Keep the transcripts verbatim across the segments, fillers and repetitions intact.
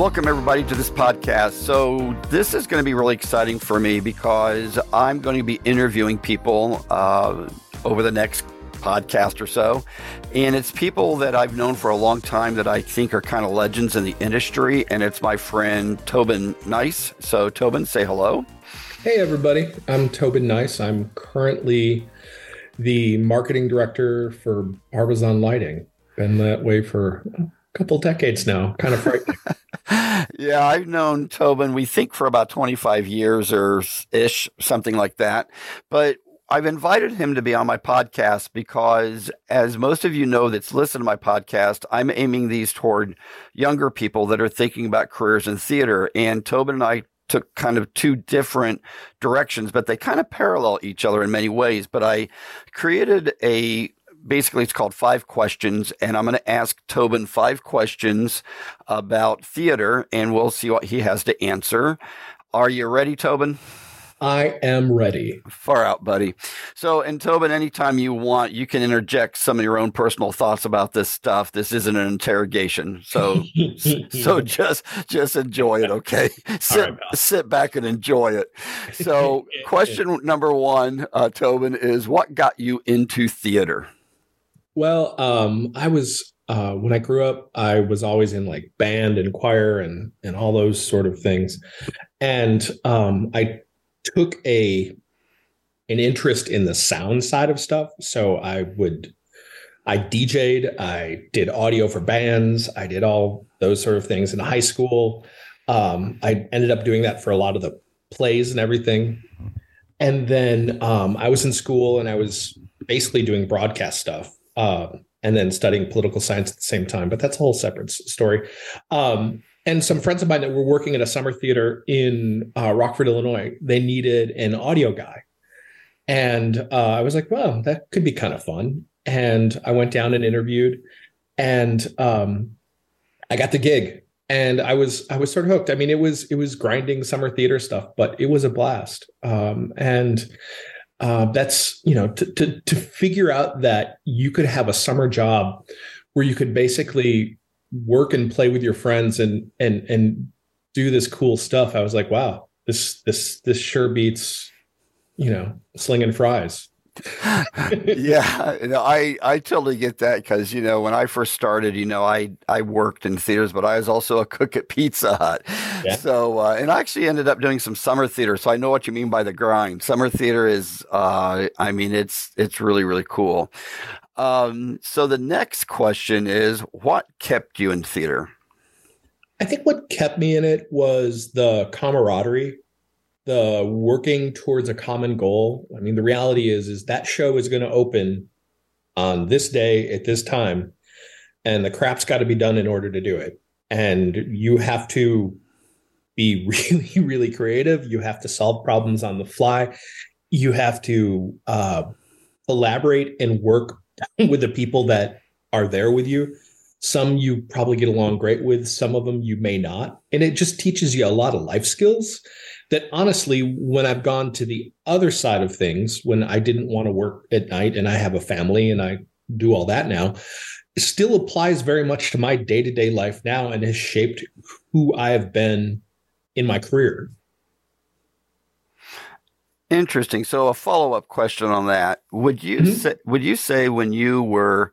Welcome, everybody, to this podcast. So this is going to be really exciting for me because I'm going to be interviewing people uh, over the next podcast or so. And it's people that I've known for a long time that I think are kind of legends in the industry. And it's my friend, Tobin Neis. So Tobin, say hello. Hey, everybody. I'm Tobin Neis. I'm currently the marketing director for Barbizon Lighting. Been that way for a couple decades now. Kind of frightening. Yeah, I've known Tobin, we think, for about twenty-five years or ish, something like that. But I've invited him to be on my podcast because, as most of you know that's listened to my podcast, I'm aiming these toward younger people that are thinking about careers in theater. And Tobin and I took kind of two different directions, but they kind of parallel each other in many ways. But I created a Basically, it's called Five Questions, and I'm going to ask Tobin five questions about theater, and we'll see what he has to answer. Are you ready, Tobin? I am ready. Far out, buddy. So, and Tobin, anytime you want, you can interject some of your own personal thoughts about this stuff. This isn't an interrogation. So, so just, just enjoy it. Okay. Sit, right, sit back and enjoy it. So question number one, uh, Tobin, is what got you into theater? Well, um, I was, uh, when I grew up, I was always in like band and choir and, and all those sort of things. And, um, I took a, an interest in the sound side of stuff. So I would, I DJed, I did audio for bands. I did all those sort of things in high school. Um, I ended up doing that for a lot of the plays and everything. And then, um, I was in school and I was basically doing broadcast stuff. Uh, and then studying political science at the same time. But that's a whole separate story. Um, and some friends of mine that were working at a summer theater in uh, Rockford, Illinois, they needed an audio guy. And uh, I was like, well, that could be kind of fun. And I went down and interviewed, and um, I got the gig. And I was I was sort of hooked. I mean, it was it was grinding summer theater stuff, but it was a blast. Um, and Uh, that's, you know, to, to, to figure out that you could have a summer job where you could basically work and play with your friends and, and, and do this cool stuff. I was like, wow, this, this, this sure beats, you know, slinging fries. Yeah, you know, I, I totally get that because, you know, when I first started, you know, I, I worked in theaters, but I was also a cook at Pizza Hut. Yeah. So, uh, and I actually ended up doing some summer theater. So I know what you mean by the grind. Summer theater is, uh, I mean, it's, it's really, really cool. Um, so the next question is, what kept you in theater? I think what kept me in it was the camaraderie. The working towards a common goal. I mean, the reality is, is that show is going to open on this day at this time, and the crap's got to be done in order to do it. And you have to be really, really creative. You have to solve problems on the fly. You have to uh, collaborate and work with the people that are there with you. Some you probably get along great with, some of them you may not. And it just teaches you a lot of life skills that honestly, when I've gone to the other side of things, when I didn't want to work at night and I have a family and I do all that now, still applies very much to my day-to-day life now and has shaped who I have been in my career. Interesting. So a follow-up question on that. Would you mm-hmm. say, would you say when you were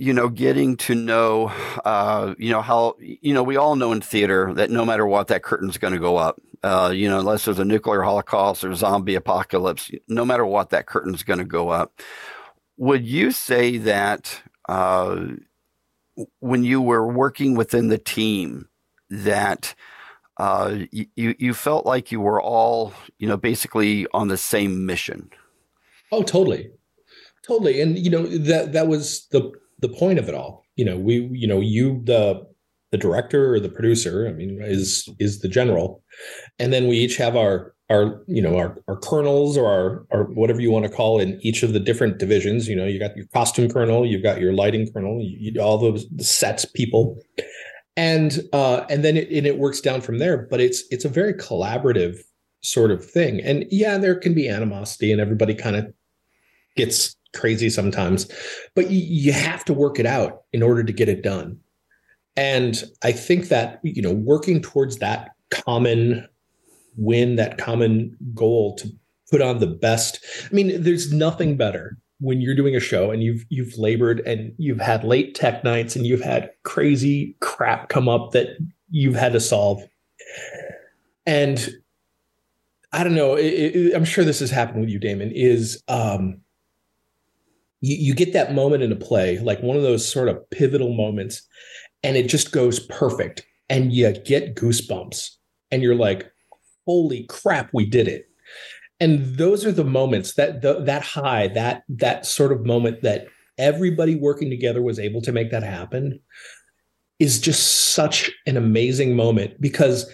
you know, getting to know, uh, you know, how, you know, we all know in theater that no matter what, that curtain's going to go up, uh, you know, unless there's a nuclear holocaust or zombie apocalypse, no matter what, that curtain's going to go up. Would you say that uh, when you were working within the team that uh, you, you felt like you were all, you know, basically on the same mission? Oh, totally. Totally. And, you know, that, that was the, the point of it all. You know, we, you know, you, the, the director or the producer, I mean, is, is the general. And then we each have our, our, you know, our, our colonels or our, or whatever you want to call in each of the different divisions. You know, you got your costume colonel, you've got your lighting colonel, you, you, all those sets people. And, uh, and then it, and it works down from there, but it's, it's a very collaborative sort of thing. And yeah, there can be animosity and everybody kind of gets crazy sometimes, but you, you have to work it out in order to get it done. And I think that, you know, working towards that common win, that common goal to put on the best. I mean, there's nothing better when you're doing a show and you've you've labored and you've had late tech nights and you've had crazy crap come up that you've had to solve. And I don't know, it, it, I'm sure this has happened with you, Damon, is um, you, you get that moment in a play, like one of those sort of pivotal moments, and it just goes perfect. And you get goosebumps and you're like, holy crap, we did it. And those are the moments that the, that high, that that sort of moment that everybody working together was able to make that happen is just such an amazing moment, because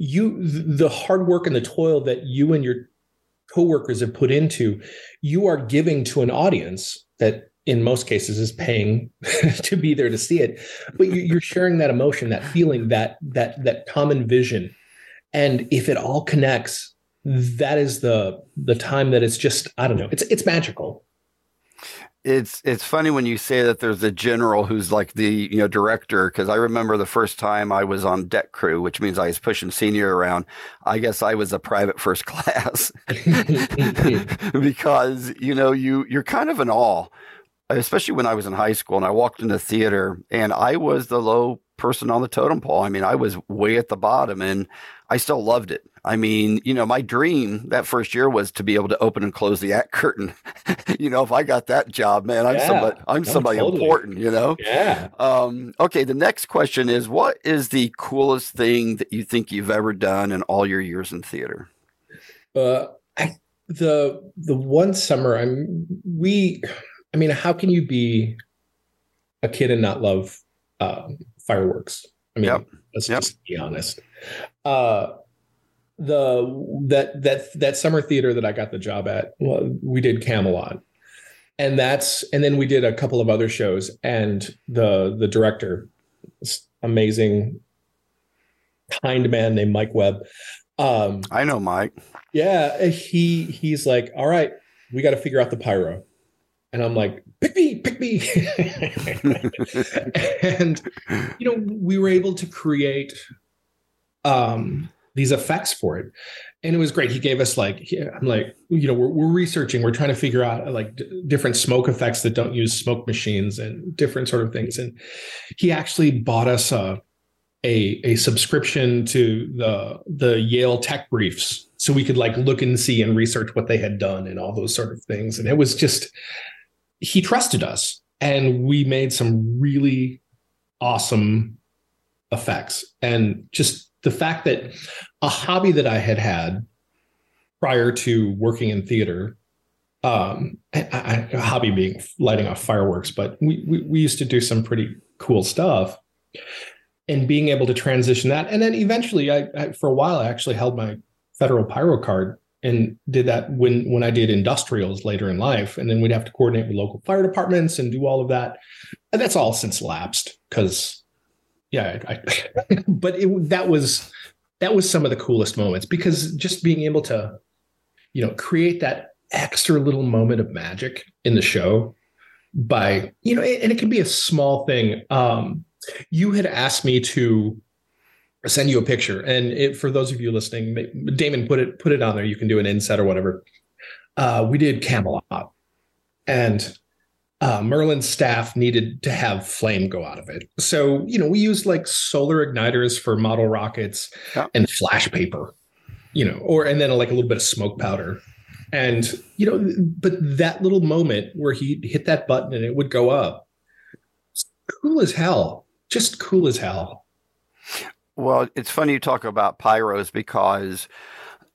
you the hard work and the toil that you and your coworkers have put into, you are giving to an audience that in most cases is paying to be there to see it. But you're sharing that emotion, that feeling, that that that common vision. And if it all connects, that is the the time that it's just, I don't know, it's it's magical. It's it's funny when you say that there's a general who's like the, you know, director, because I remember the first time I was on deck crew, which means I was pushing senior around. I guess I was a private first class because, you know, you you're kind of in awe, especially when I was in high school and I walked into theater and I was the low person on the totem pole. I mean, I was way at the bottom and I still loved it. I mean, you know, my dream that first year was to be able to open and close the act curtain. You know, if I got that job, man, I'm yeah, somebody, I'm somebody totally. important, you know? Yeah. Um, okay. The next question is, what is the coolest thing that you think you've ever done in all your years in theater? Uh, I, the, the one summer I'm, we, I mean, how can you be a kid and not love uh, fireworks? I mean, yep. let's yep. just be honest. Uh, the that that that summer theater that I got the job at, well, we did Camelot, and that's and then we did a couple of other shows. And the the director, this amazing, kind man named Mike Webb. Um, I know Mike. Yeah, he he's like, all right, we got to figure out the pyro. And I'm like, pick me, pick me. And, you know, we were able to create um, these effects for it. And it was great. He gave us like, I'm like, you know, we're, we're researching. We're trying to figure out like d- different smoke effects that don't use smoke machines and different sort of things. And he actually bought us a, a, a subscription to the, the Yale Tech Briefs. So we could like look and see and research what they had done and all those sort of things. And it was just, he trusted us and we made some really awesome effects. And just the fact that a hobby that I had had prior to working in theater, um, I, I, a hobby being lighting off fireworks, but we, we, we used to do some pretty cool stuff. And being able to transition that. And then eventually I, I for a while, I actually held my Federal Pyro card and did that when when I did industrials later in life. And then we'd have to coordinate with local fire departments and do all of that. And that's all since lapsed because, yeah, I, I, but it, that was that was some of the coolest moments, because just being able to, you know, create that extra little moment of magic in the show by, you know, and it can be a small thing. Um, you had asked me to send you a picture, and it, for those of you listening, Damon put it put it on there. You can do an inset or whatever. Uh, we did Camelot, and uh, Merlin's staff needed to have flame go out of it. So you know, we used like solar igniters for model rockets yeah. and flash paper, you know, or and then like a little bit of smoke powder, and you know, but that little moment where he hit that button and it would go up, cool as hell, just cool as hell. Well, it's funny you talk about pyros because,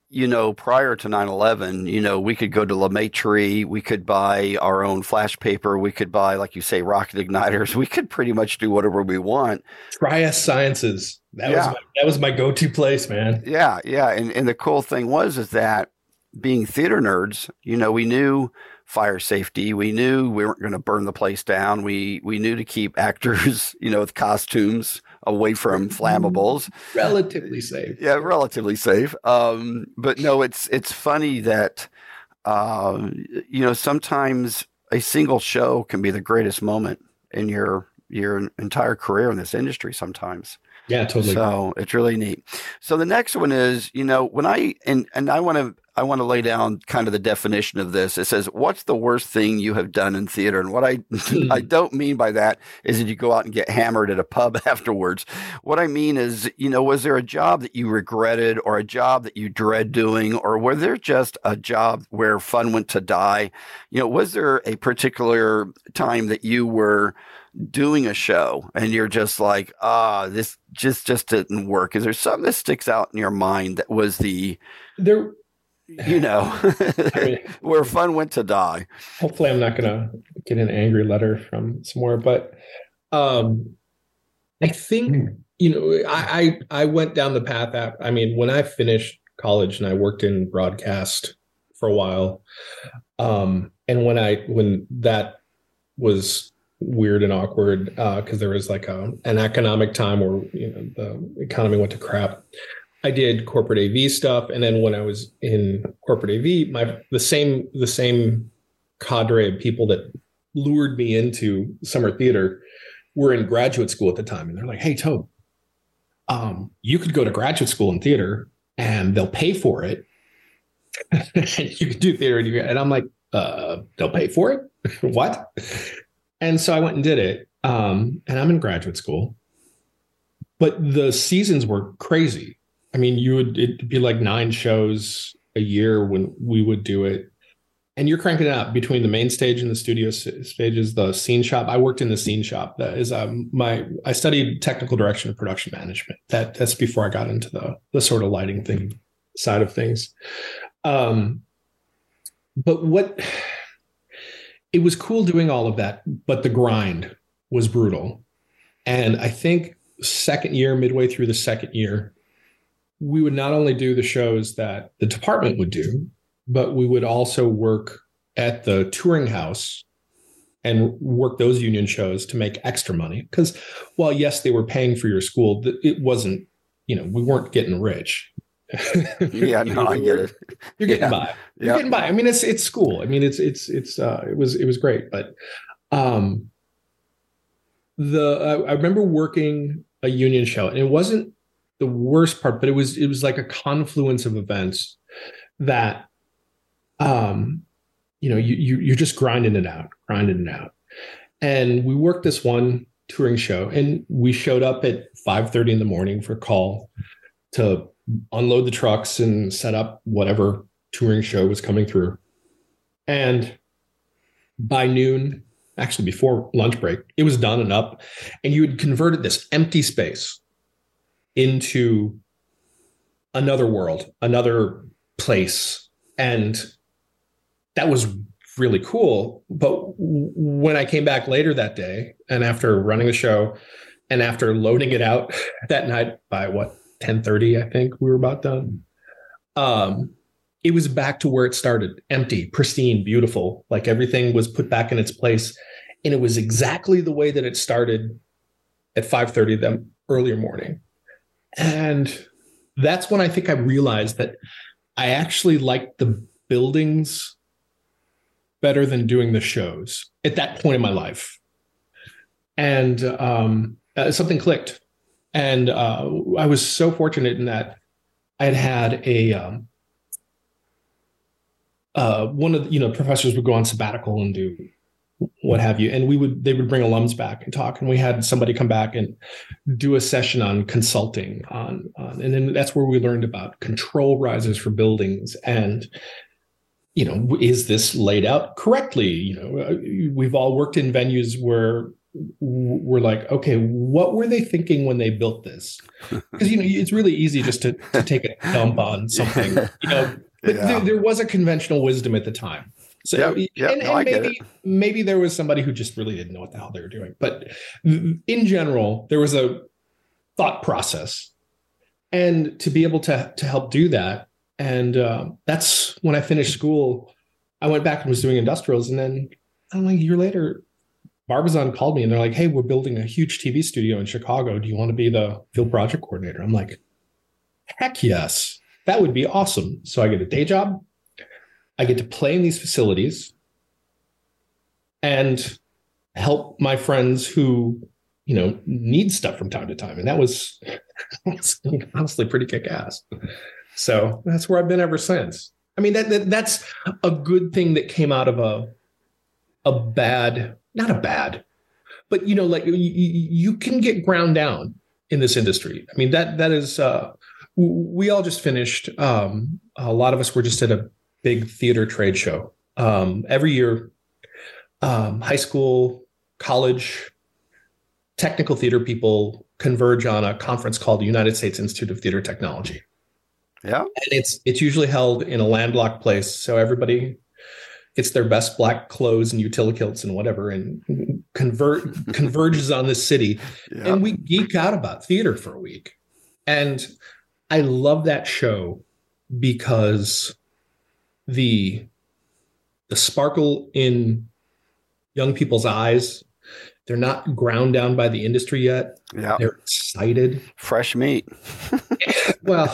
you know, prior to nine eleven, you know, we could go to La Maitre, we could buy our own flash paper, we could buy, like you say, rocket igniters, we could pretty much do whatever we want. Trias Sciences. That yeah. was my, that was my go-to place, man. Yeah, yeah. And and the cool thing was is that being theater nerds, you know, we knew fire safety. We knew we weren't going to burn the place down. We we knew to keep actors, you know, with costumes away from flammables. Relatively safe. Yeah, relatively safe. Um, but no, it's it's funny that, uh, you know, sometimes a single show can be the greatest moment in your your entire career in this industry sometimes. Yeah, totally. So it's really neat. So the next one is, you know, when I and and I want to I want to lay down kind of the definition of this. It says, what's the worst thing you have done in theater? And what I I don't mean by that is that you go out and get hammered at a pub afterwards. What I mean is, you know, was there a job that you regretted or a job that you dread doing, or were there just a job where fun went to die? You know, was there a particular time that you were doing a show and you're just like, ah, this just, just didn't work? Is there something that sticks out in your mind that was the... There- You know, I mean, where fun went to die. Hopefully I'm not going to get an angry letter from somewhere, but um, I think, you know, I, I, I went down the path. At, I mean, when I finished college and I worked in broadcast for a while, um, and when I, when that was weird and awkward, uh, cause there was like a, an economic time where, you know, the economy went to crap. I did corporate A V stuff, and then when I was in corporate A V, my the same the same cadre of people that lured me into summer theater were in graduate school at the time, and they're like, "Hey, Tobe, um, you could go to graduate school in theater, and they'll pay for it. And you could do theater," and, you, and I'm like, uh, "They'll pay for it? What?" And so I went and did it, um, and I'm in graduate school, but the seasons were crazy. I mean, you would, it'd be like nine shows a year when we would do it. And you're cranking it out between the main stage and the studio stages, the scene shop. I worked in the scene shop. That is um, my, I studied technical direction and production management. That that's before I got into the, the sort of lighting thing side of things. Um, but what, it was cool doing all of that, but the grind was brutal. And I think second year, midway through the second year, we would not only do the shows that the department would do, but we would also work at the touring house and work those union shows to make extra money. Because while, yes, they were paying for your school, it wasn't, you know, we weren't getting rich. Yeah, no, I get it. You're getting yeah. by. You're yeah. getting by. I mean, it's it's school. I mean, it's it's it's uh, it was it was great. But um, the uh, I remember working a union show, and it wasn't the worst part, but it was it was like a confluence of events that um you know you, you you're just grinding it out grinding it out and we worked this one touring show, and we showed up at five thirty in the morning for call to unload the trucks and set up whatever touring show was coming through. And by noon, actually before lunch break, it was done and up, and you had converted this empty space into another world, another place. And that was really cool. But when I came back later that day, and after running the show and after loading it out that night by what, ten thirty, I think we were about done. Um, it was back to where it started, empty, pristine, beautiful, like everything was put back in its place. And it was exactly the way that it started at five thirty that earlier morning. And that's when I think I realized that I actually liked the buildings better than doing the shows at that point in my life. And um, uh, something clicked. And uh, I was so fortunate in that I had had a um, uh, one of the, you know, professors would go on sabbatical and do what have you, and we would they would bring alums back and talk, and we had somebody come back and do a session on consulting on, on and then that's where we learned about control risers for buildings, and you know, is this laid out correctly? You know, we've all worked in venues where we're like, okay, what were they thinking when they built this? Because you know, it's really easy just to, to take a dump on something, you know, but yeah. there, there was a conventional wisdom at the time. So yep, yep, and, no, and maybe maybe there was somebody who just really didn't know what the hell they were doing. But in general, there was a thought process, and to be able to to help do that. And uh, that's when I finished school. I went back and was doing industrials, and then I don't know, a year later, Barbizon called me and they're like, "Hey, we're building a huge T V studio in Chicago. Do you want to be the field project coordinator?" I'm like, "Heck yes, that would be awesome." So I get a day job. I get to play in these facilities and help my friends who you know, need stuff from time to time. And that was, that was honestly pretty kick-ass. So that's where I've been ever since. I mean, that, that that's a good thing that came out of a a bad, not a bad, but, you know, like you, you can get ground down in this industry. I mean, that that is, uh, we all just finished. Um, a lot of us were just at a big theater trade show um, every year. Um, high school, college, technical theater people converge on a conference called the United States Institute of Theater Technology. Yeah. And it's it's usually held in a landlocked place. So everybody gets their best black clothes and utility-kilts and whatever and convert converges on this city. Yeah. And we geek out about theater for a week. And I love that show because the the sparkle in young people's eyes, they're not ground down by the industry yet. Yeah. They're excited. Fresh meat. Well,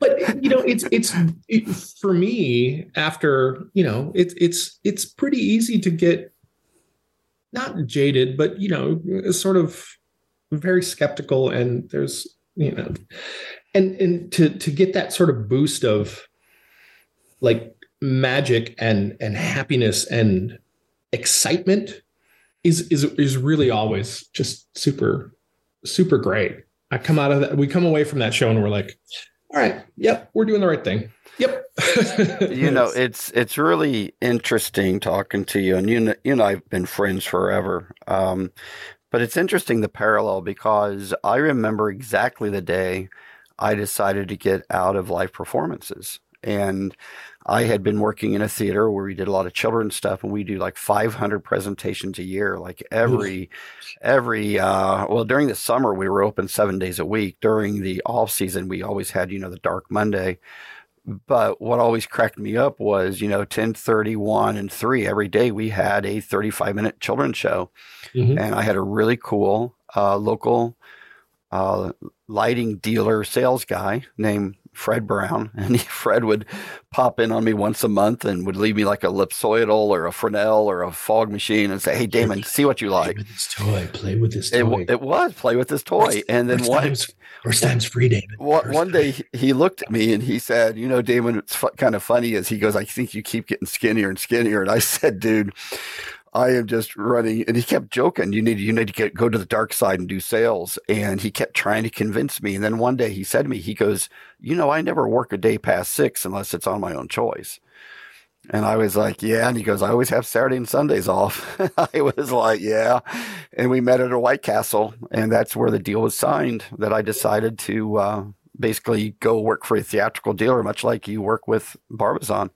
but you know, it's, it's it, for me after, you know, it's, it's, it's pretty easy to get not jaded, but, you know, sort of very skeptical, and there's, you know, and, and to, to get that sort of boost of like magic and, and happiness and excitement is, is, is really always just super, super great. I come out of that. We come away from that show and we're like, all right, yep, we're doing the right thing. Yep. You know, it's, it's really interesting talking to you, and you know, you and I've been friends forever. Um, but it's interesting, the parallel, because I remember exactly the day I decided to get out of live performances. And I had been working in a theater where we did a lot of children's stuff, and we do like five hundred presentations a year. Like every, every, uh, well, during the summer, we were open seven days a week. During the off season, we always had, you know, the dark Monday. But what always cracked me up was, you know, ten thirty, one and three every day we had a thirty-five minute children's show. Mm-hmm. And I had a really cool, uh, local, uh, lighting dealer sales guy named Fred Brown, and he, Fred would pop in on me once a month and would leave me like a Lipsoidal or a Fresnel or a fog machine and say, "Hey, Damon, see what you like. Play with this toy. Play with this toy." It, it was play with this toy. First, and then first one, time's, first time's free, Damon. One, first one day he looked at me and he said, "You know, Damon, it's f- kind of funny." As he goes, "I think you keep getting skinnier and skinnier." And I said, "Dude, I am just running." And he kept joking, You need you need to get, go to the dark side and do sales. And he kept trying to convince me. And then one day he said to me, he goes, "You know, I never work a day past six unless it's on my own choice." And I was like, "Yeah." And he goes, "I always have Saturday and Sundays off." I was like, "Yeah." And we met at a White Castle. And that's where the deal was signed that I decided to uh, basically go work for a theatrical dealer, much like you work with Barbizon.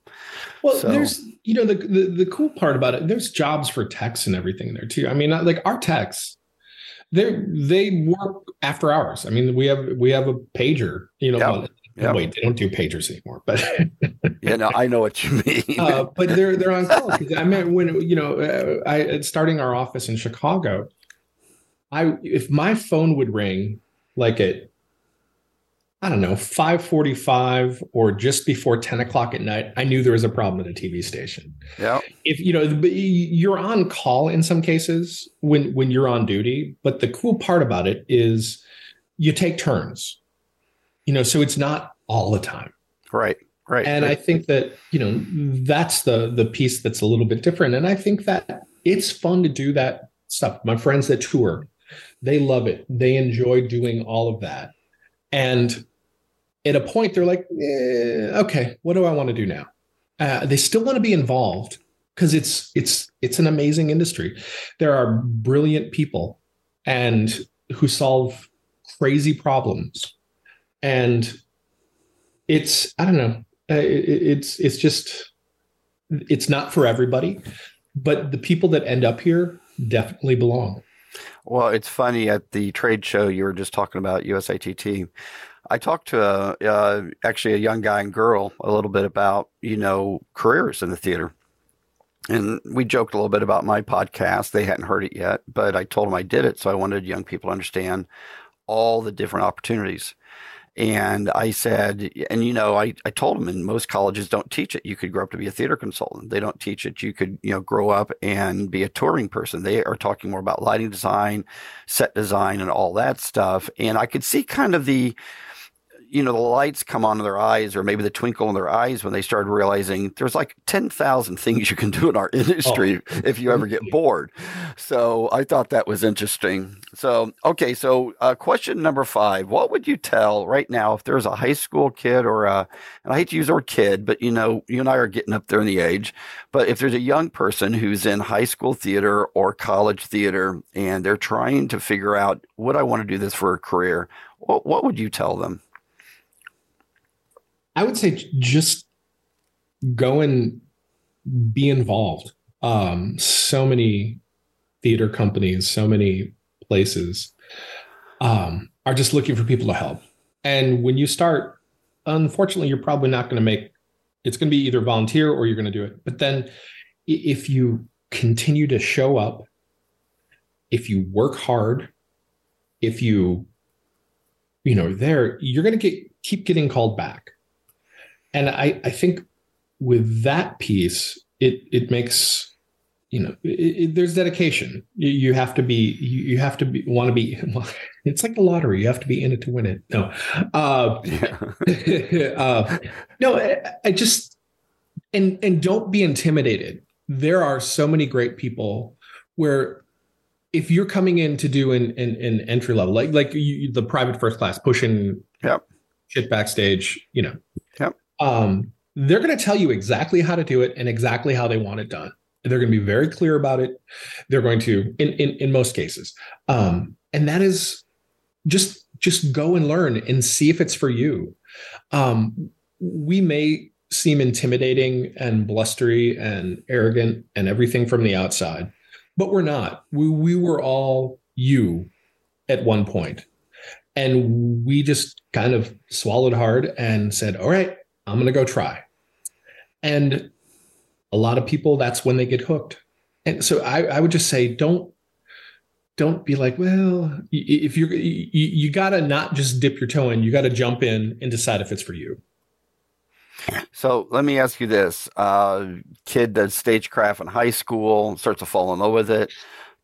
Well, so. there's, you know, the, the, the cool part about it, there's jobs for techs and everything there too. I mean, not like our techs, they they work after hours. I mean, we have, we have a pager, you know, yeah. well, yeah. wait, they don't do pagers anymore, but yeah, no, I know what you mean. uh, but they're, they're on call. I mean, when, you know, I starting our office in Chicago, I, if my phone would ring like at, I don't know, five forty-five or just before ten o'clock at night, I knew there was a problem at a T V station. Yeah. If you know, you're on call in some cases when, when you're on duty, but the cool part about it is you take turns, you know, so it's not all the time. Right. Right. And right. I think that, you know, that's the, the piece that's a little bit different. And I think that it's fun to do that stuff. My friends that tour, they love it. They enjoy doing all of that. And at a point, they're like, eh, "Okay, what do I want to do now?" Uh, they still want to be involved because it's it's it's an amazing industry. There are brilliant people and who solve crazy problems, and it's I don't know, it, it's it's just it's not for everybody, but the people that end up here definitely belong. Well, it's funny, at the trade show you were just talking about, U S A T T, I talked to a, uh, actually a young guy and girl a little bit about, you know, careers in the theater. And we joked a little bit about my podcast. They hadn't heard it yet, but I told them I did it. So I wanted young people to understand all the different opportunities. And I said, and you know, I, I told him, and most colleges don't teach it. You could grow up to be a theater consultant. They don't teach it. You could, you know, grow up and be a touring person. They are talking more about lighting design, set design, and all that stuff. And I could see kind of the, you know, the lights come on in their eyes, or maybe the twinkle in their eyes when they started realizing there's like ten thousand things you can do in our industry oh. if you ever get bored. So I thought that was interesting. So, okay. So uh, question number five, what would you tell right now if there's a high school kid or a, and I hate to use the word kid, but you know, you and I are getting up there in the age, but if there's a young person who's in high school theater or college theater, and they're trying to figure out, would I want to do this for a career? What, what would you tell them? I would say just go and be involved. Um, so many theater companies, so many places um, are just looking for people to help. And when you start, unfortunately, you're probably not going to make, it's going to be either volunteer or you're going to do it. But then if you continue to show up, if you work hard, if you, you know, there, you're going to get keep getting called back. And I, I think with that piece, it it makes, you know, it, it, there's dedication. You, you have to be, you, you have to be, want to be, it's like the lottery. You have to be in it to win it. No, uh, yeah. uh, no, I, I just, and, and don't be intimidated. There are so many great people where if you're coming in to do an, an, an entry level, like, like you, the private first class pushing yep. shit backstage, you know, yep. Um, they're going to tell you exactly how to do it and exactly how they want it done. They're going to be very clear about it. They're going to, in, in, in most cases. Um, and that is just, just go and learn and see if it's for you. Um, we may seem intimidating and blustery and arrogant and everything from the outside, but we're not. We, we were all you at one point. And we just kind of swallowed hard and said, all right, I'm going to go try. And a lot of people, that's when they get hooked. And so I, I would just say, don't, don't be like, well, if you're, you, you got to not just dip your toe in, you got to jump in and decide if it's for you. So let me ask you this, uh, kid does stagecraft in high school, starts to fall in love with it,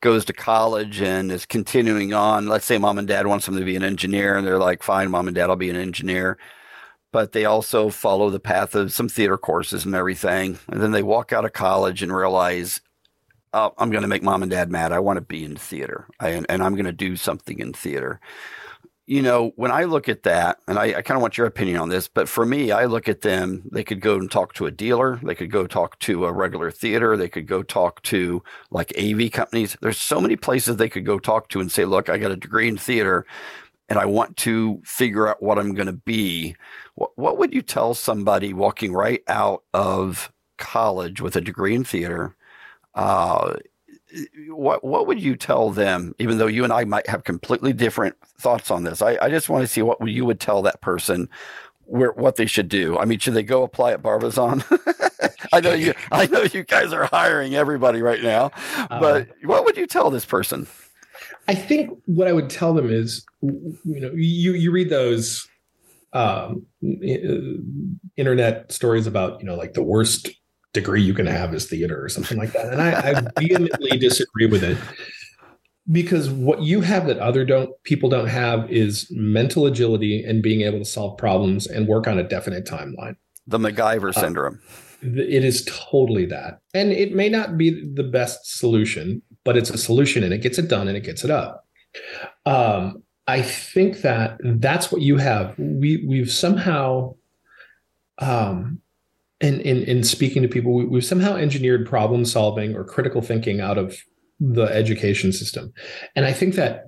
goes to college and is continuing on. Let's say mom and dad wants them to be an engineer, and they're like, fine, mom and dad, I'll be an engineer. But they also follow the path of some theater courses and everything. And then they walk out of college and realize, oh, I'm going to make mom and dad mad. I want to be in theater, I, and, and I'm going to do something in theater. You know, when I look at that, and I, I kind of want your opinion on this, but for me, I look at them, they could go and talk to a dealer. They could go talk to a regular theater. They could go talk to like A V companies. There's so many places they could go talk to and say, look, I got a degree in theater and I want to figure out what I'm going to be. What, what would you tell somebody walking right out of college with a degree in theater? Uh What what would you tell them, even though you and I might have completely different thoughts on this? I, I just want to see what you would tell that person where what they should do. I mean, should they go apply at Barbizon? I know you I know you guys are hiring everybody right now, but uh, what would you tell this person? I think what I would tell them is, you know, you, you read those um, internet stories about, you know, like the worst degree you can have is theater or something like that. And I, I vehemently disagree with it, because what you have that other don't people don't have is mental agility and being able to solve problems and work on a definite timeline. The MacGyver uh, syndrome. It is totally that. And it may not be the best solution, but it's a solution and it gets it done and it gets it up. Um, I think that that's what you have. We, we've somehow, um, And in, in speaking to people, we, we've somehow engineered problem solving or critical thinking out of the education system. And I think that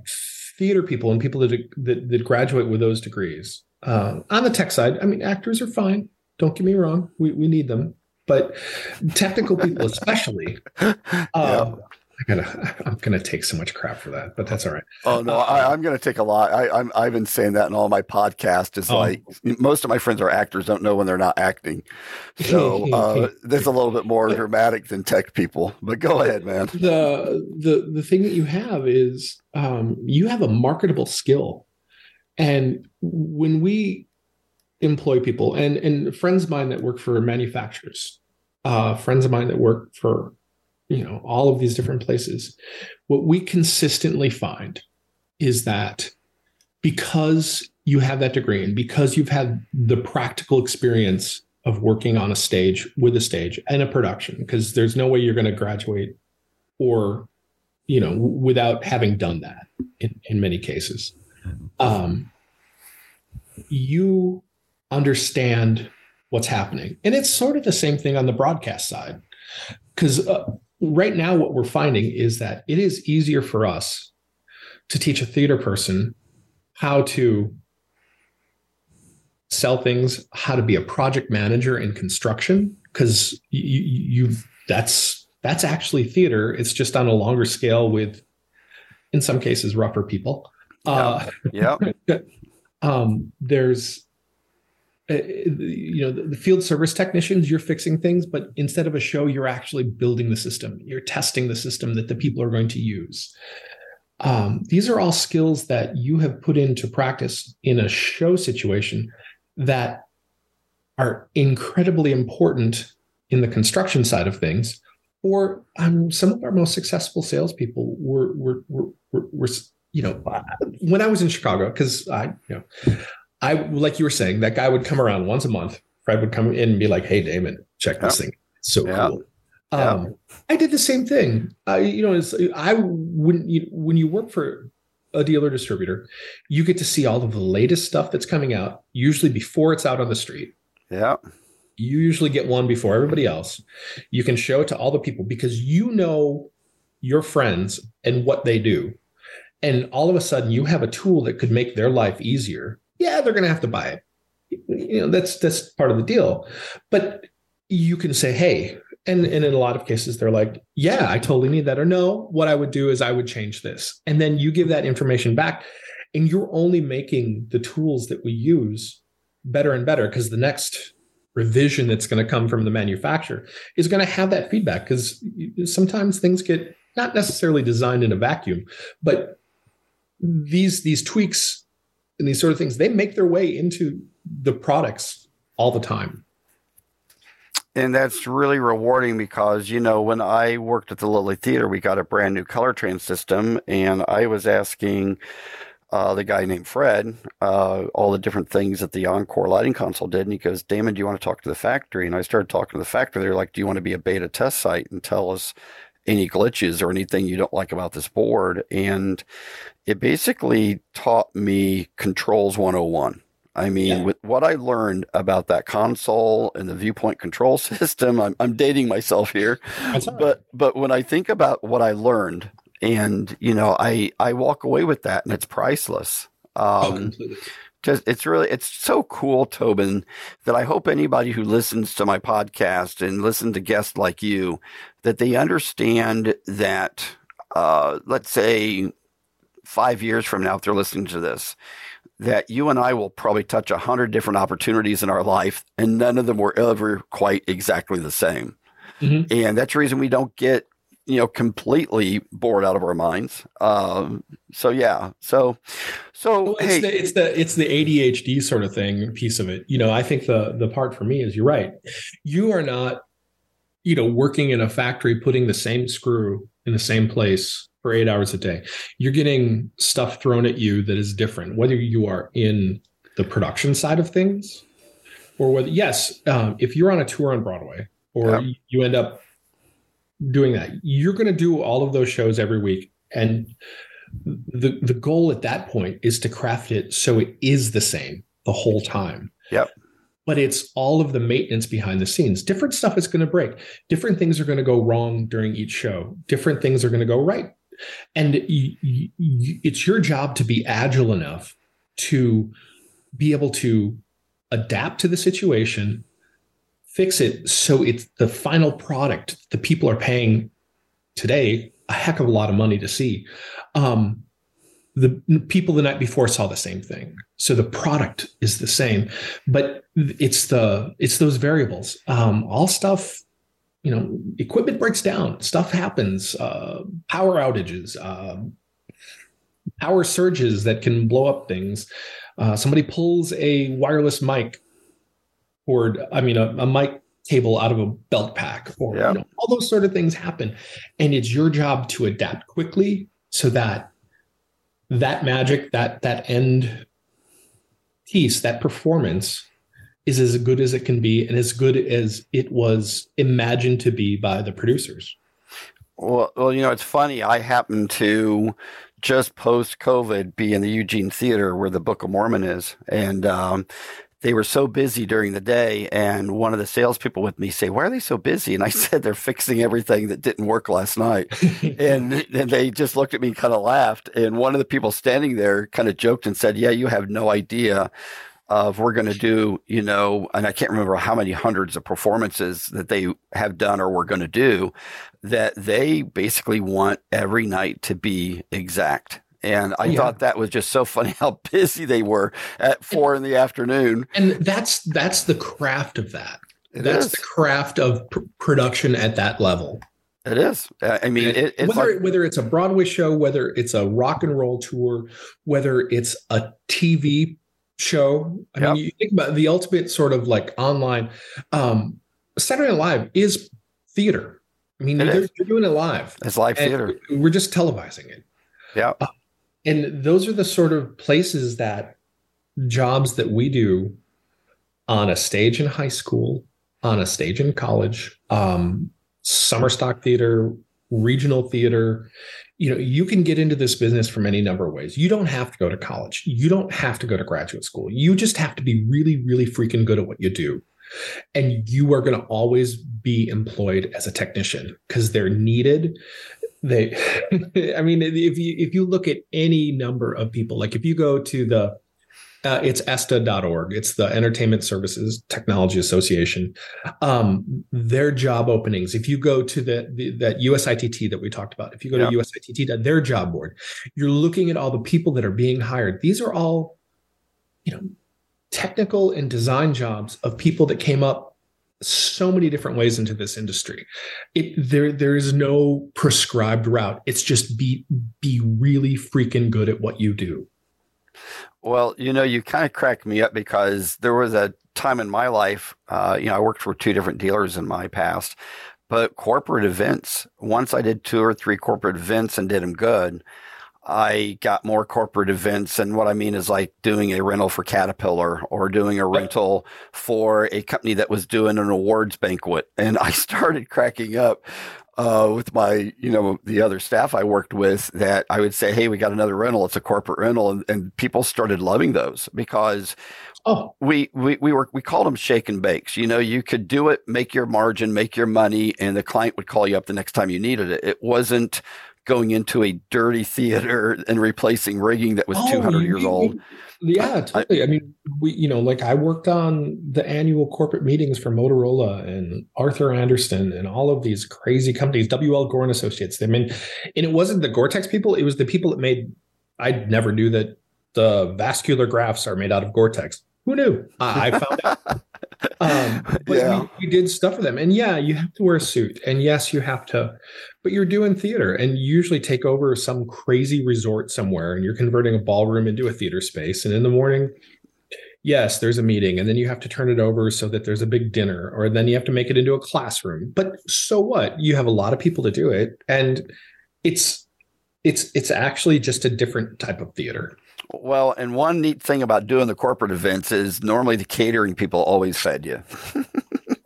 theater people and people that, that, that graduate with those degrees uh, on the tech side, I mean, actors are fine. Don't get me wrong. We, we need them. But technical people especially. Um, yeah. I gotta, I'm going to take so much crap for that, but that's all right. Oh, no, uh, I, I'm going to take a lot. I, I'm, I've been saying that in all my podcasts. Is oh. like most of my friends are actors, don't know when they're not acting. So uh, that's a little bit more dramatic than tech people. But go ahead, man. The the, the thing that you have is um, you have a marketable skill. And when we employ people, and, and friends of mine that work for manufacturers, uh, friends of mine that work for, you know, all of these different places, what we consistently find is that because you have that degree and because you've had the practical experience of working on a stage with a stage and a production, because there's no way you're going to graduate or, you know, without having done that in, in many cases, um, you understand what's happening. And it's sort of the same thing on the broadcast side, because uh, right now what we're finding is that it is easier for us to teach a theater person how to sell things, how to be a project manager in construction, because you, you that's that's actually theater. It's just on a longer scale with, in some cases, rougher people. Yeah. Uh, yeah. um, there's, you know, the field service technicians, you're fixing things, but instead of a show, you're actually building the system. You're testing the system that the people are going to use. Um, these are all skills that you have put into practice in a show situation that are incredibly important in the construction side of things. Or um, some of our most successful salespeople were, were, were, were, were you know, when I was in Chicago, because I, you know, I, like you were saying, that guy would come around once a month. Fred would come in and be like, "Hey, Damon, check yeah. this thing. It's so yeah. cool." Yeah. Um, I did the same thing. Uh, you know, it's, I wouldn't, you, when you work for a dealer distributor, you get to see all of the latest stuff that's coming out, usually before it's out on the street. Yeah. You usually get one before everybody else. You can show it to all the people because you know your friends and what they do. And all of a sudden you have a tool that could make their life easier. Yeah, they're going to have to buy it. You know, that's, that's part of the deal. But you can say, "Hey," And, and in a lot of cases, they're like, "Yeah, I totally need that." Or, "No, what I would do is I would change this." And then you give that information back, and you're only making the tools that we use better and better, because the next revision that's going to come from the manufacturer is going to have that feedback, because sometimes things get not necessarily designed in a vacuum, but these, these tweaks and these sort of things, they make their way into the products all the time. And that's really rewarding because, you know, when I worked at the Lily Theater, we got a brand new color train system. And I was asking uh, the guy named Fred uh, all the different things that the Encore lighting console did. And he goes, "Damon, do you want to talk to the factory?" And I started talking to the factory. They're like, "Do you want to be a beta test site and tell us any glitches or anything you don't like about this board?" And it basically taught me controls one oh one. I mean, yeah. with what I learned about that console and the viewpoint control system, I'm, I'm dating myself here, That's all right. but but when I think about what I learned, and you know, I I walk away with that, and it's priceless. Um, oh, completely. Just it's really it's so cool, Tobin, that I hope anybody who listens to my podcast and listen to guests like you, that they understand that, uh, let's say five years from now, if they're listening to this, that you and I will probably touch a hundred different opportunities in our life, and none of them were ever quite exactly the same. Mm-hmm. And that's the reason we don't get, you know, completely bored out of our minds. Um, so, yeah. So, so well, it's, hey. the, it's the, it's the A D H D sort of thing piece of it. You know, I think the, the part for me is you're right. You are not, you know, working in a factory, putting the same screw in the same place for eight hours a day. You're getting stuff thrown at you that is different, whether you are in the production side of things or whether, yes, um, if you're on a tour on Broadway or yeah. you end up doing that, you're going to do all of those shows every week. And the the goal at that point is to craft it so it is the same the whole time. Yep. But it's all of the maintenance behind the scenes. Different stuff is going to break. Different things are going to go wrong during each show. Different things are going to go right. And it's your job to be agile enough to be able to adapt to the situation, fix it, so it's the final product the people are paying today a heck of a lot of money to see. Um, the people the night before saw the same thing. So the product is the same, but it's the it's those variables. Um, all stuff. You know, equipment breaks down, stuff happens, uh, power outages, uh, power surges that can blow up things. Uh, somebody pulls a wireless mic cord, I mean, a, a mic cable out of a belt pack, or yeah. you know, all those sort of things happen. And it's your job to adapt quickly so that that magic, that that end piece, that performance is as good as it can be and as good as it was imagined to be by the producers. Well, well, you know, it's funny. I happened to just post-COVID be in the Eugene Theater where the Book of Mormon is. And um, they were so busy during the day. And one of the salespeople with me say, why are they so busy? And I said, they're fixing everything that didn't work last night. and, and they just looked at me and kind of laughed. And one of the people standing there kind of joked and said, yeah, you have no idea of we're going to do, you know, and I can't remember how many hundreds of performances that they have done or we're going to do, that they basically want every night to be exact. And I yeah. thought that was just so funny how busy they were at four and, in the afternoon. And that's that's the craft of that. It that's is. the craft of pr- production at that level. It is. I mean, it, it's whether, like, whether it's a Broadway show, whether it's a rock and roll tour, whether it's a T V show. I yep. mean, you think about the ultimate sort of like online. Um, Saturday Night Live is theater. I mean, you're, you're doing it live. It's live theater. We're just televising it. Yeah. Uh, and those are the sort of places that jobs that we do on a stage in high school, on a stage in college, um, summer stock theater, regional theater. You know, you can get into this business from any number of ways. You don't have to go to college. You don't have to go to graduate school. You just have to be really, really freaking good at what you do. And you are going to always be employed as a technician because they're needed. They, I mean, if you if you look at any number of people, like if you go to the, uh, it's E S T A dot org. It's the Entertainment Services Technology Association. Um, their job openings. If you go to the, the that U S I T T that we talked about, if you go yeah. to U S I T T, their job board, you're looking at all the people that are being hired. These are all, you know, technical and design jobs of people that came up so many different ways into this industry. It there there is no prescribed route. It's just be be really freaking good at what you do. Well, you know, you kind of cracked me up because there was a time in my life, uh, you know, I worked for two different dealers in my past, but corporate events, once I did two or three corporate events and did them good, I got more corporate events. And what I mean is like doing a rental for Caterpillar or doing a rental for a company that was doing an awards banquet. And I started cracking up uh, with my, you know, the other staff I worked with that I would say, hey, we got another rental. It's a corporate rental. And, and people started loving those because oh. we, we, we were, we called them shake and bakes. You know, you could do it, make your margin, make your money, and the client would call you up the next time you needed it. It wasn't going into a dirty theater and replacing rigging that was oh, two hundred years old. Yeah, totally. I, I mean, we, you know, like I worked on the annual corporate meetings for Motorola and Arthur Andersen and all of these crazy companies, W L. Gore and Associates. I mean, and it wasn't the Gore-Tex people. It was the people that made, I never knew that the vascular grafts are made out of Gore-Tex. Who knew? I, I found out. Um, but yeah. we, we did stuff for them. And yeah, you have to wear a suit. And yes, you have to, but you're doing theater and you usually take over some crazy resort somewhere and you're converting a ballroom into a theater space. And in the morning, yes, there's a meeting and then you have to turn it over so that there's a big dinner or then you have to make it into a classroom. But so what? You have a lot of people to do it. And it's, it's, it's actually just a different type of theater. Well, and one neat thing about doing the corporate events is normally the catering people always fed you.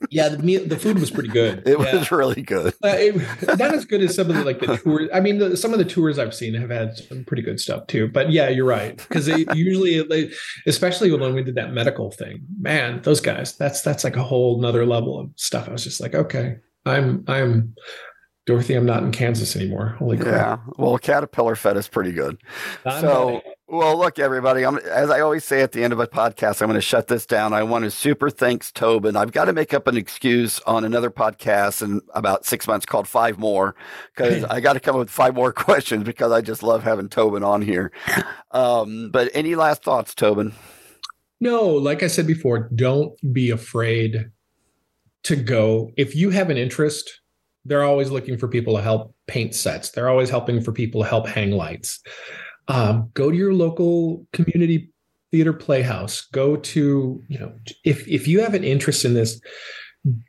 yeah, the meal, the food was pretty good. It yeah. was really good. Uh, it, not as good as some of the like the tours. I mean, the, some of the tours I've seen have had some pretty good stuff too. But yeah, you're right because they usually, they, especially when we did that medical thing, man, those guys. That's that's like a whole nother level of stuff. I was just like, okay, I'm I'm. Dorothy, I'm not in Kansas anymore. Holy crap. Yeah. Well, Caterpillar fed us pretty good. I'm so, well, look, everybody, I'm, as I always say at the end of a podcast, I'm going to shut this down. I want to super thanks Tobin. I've got to make up an excuse on another podcast in about six months called Five More, because I got to come up with five more questions because I just love having Tobin on here. Um, but any last thoughts, Tobin? No, like I said before, don't be afraid to go. If you have an interest, they're always looking for people to help paint sets. They're always helping for people to help hang lights. Um, go to your local community theater playhouse. Go to, you know, if if you have an interest in this,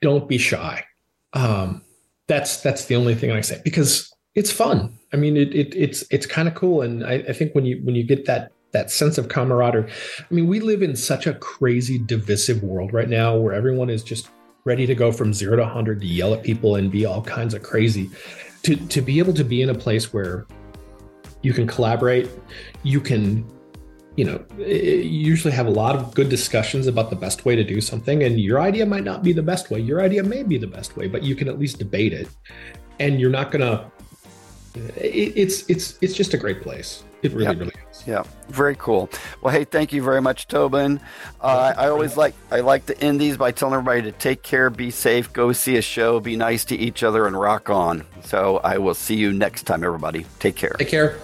don't be shy. Um, that's that's the only thing I say, because it's fun. I mean, it, it it's it's kind of cool, and I, I think when you when you get that. that sense of camaraderie. I mean, we live in such a crazy divisive world right now where everyone is just ready to go from zero to one hundred to yell at people and be all kinds of crazy. To, to be able to be in a place where you can collaborate, you can, you know, usually have a lot of good discussions about the best way to do something. And your idea might not be the best way. Your idea may be the best way, but you can at least debate it. And you're not going to, it's, it's, it's just a great place. It really, yep. really is. Yeah. Very cool. Well, hey, thank you very much, Tobin. Uh, I always like, I like to end these by telling everybody to take care, be safe, go see a show, be nice to each other, and rock on. So I will see you next time, everybody. Take care. Take care.